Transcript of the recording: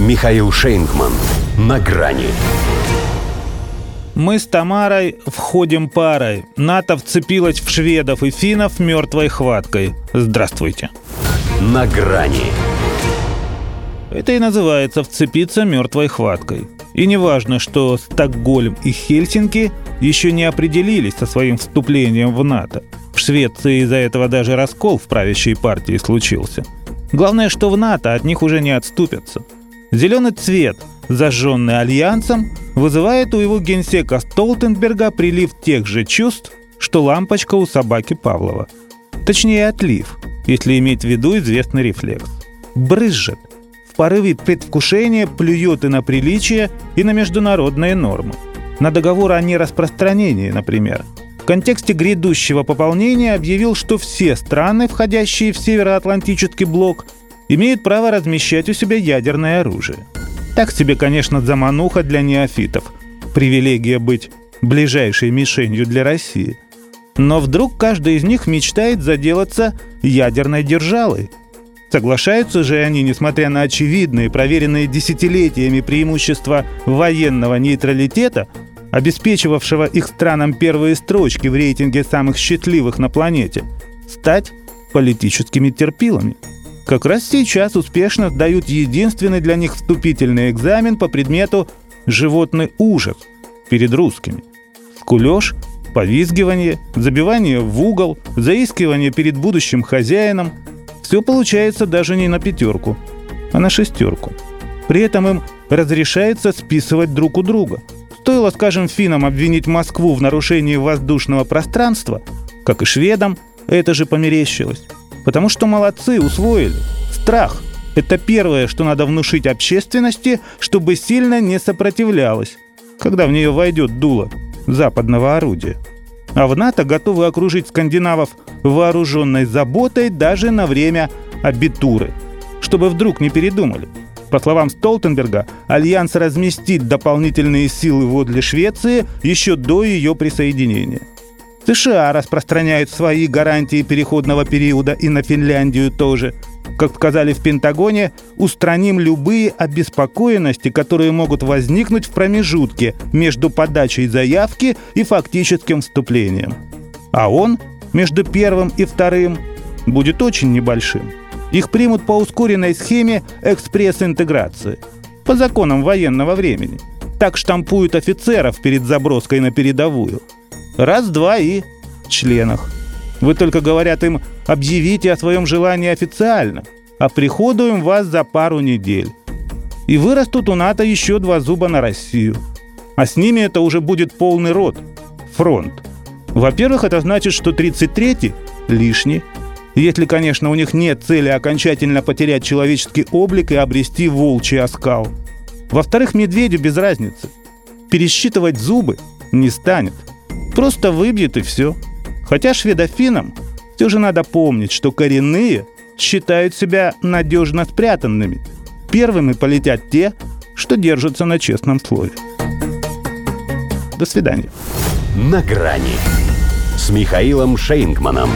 Михаил Шейнкман. На грани. Мы с Тамарой входим парой. НАТО вцепилась в шведов и финнов мертвой хваткой. Здравствуйте. На грани. Это и называется вцепиться мертвой хваткой. И не важно, что Стокгольм и Хельсинки еще не определились со своим вступлением в НАТО. В Швеции из-за этого даже раскол в правящей партии случился. Главное, что в НАТО от них уже не отступятся. Зеленый цвет, зажженный альянсом, вызывает у его генсека Столтенберга прилив тех же чувств, что лампочка у собаки Павлова. Точнее, отлив, если иметь в виду известный рефлекс. Брызжет. В порыве предвкушения плюет и на приличие, и на международные нормы. На договор о нераспространении, например. В контексте грядущего пополнения объявил, что все страны, входящие в Североатлантический блок, имеют право размещать у себя ядерное оружие. Так себе, конечно, замануха для неофитов. Привилегия быть ближайшей мишенью для России. Но вдруг каждый из них мечтает заделаться ядерной державой. Соглашаются же они, несмотря на очевидные, проверенные десятилетиями преимущества военного нейтралитета, обеспечивавшего их странам первые строчки в рейтинге самых счастливых на планете, стать политическими терпилами. Как раз сейчас успешно сдают единственный для них вступительный экзамен по предмету «Животный ужас» перед русскими. Скулёж, повизгивание, забивание в угол, заискивание перед будущим хозяином. Все получается даже не на пятерку, а на шестерку. При этом им разрешается списывать друг у друга. Стоило, скажем, финнам обвинить Москву в нарушении воздушного пространства, как и шведам, это же померещилось. Потому что молодцы, усвоили. Страх – это первое, что надо внушить общественности, чтобы сильно не сопротивлялась, когда в нее войдет дуло западного орудия. А в НАТО готовы окружить скандинавов вооруженной заботой даже на время абитуры, чтобы вдруг не передумали. По словам Столтенберга, альянс разместит дополнительные силы возле Швеции еще до ее присоединения. США распространяют свои гарантии переходного периода и на Финляндию тоже. Как сказали в Пентагоне, устраним любые обеспокоенности, которые могут возникнуть в промежутке между подачей заявки и фактическим вступлением. А он между первым и вторым будет очень небольшим. Их примут по ускоренной схеме экспресс-интеграции, по законам военного времени. Так штампуют офицеров перед заброской на передовую. Раз-два и в членах. Вы только, говорят им, объявите о своем желании официально, а приходуем вас за пару недель. И вырастут у НАТО еще два зуба на Россию. А с ними это уже будет полный род, фронт. Во-первых, это значит, что 33-й лишний. Если, конечно, у них нет цели окончательно потерять человеческий облик и обрести волчий оскал. Во-вторых, медведю без разницы. Пересчитывать зубы не станет. Просто выбьет и все. Хотя шведофинам все же надо помнить, что коренные считают себя надежно спрятанными. Первыми полетят те, что держатся на честном слове. До свидания. На грани с Михаилом Шейнкманом.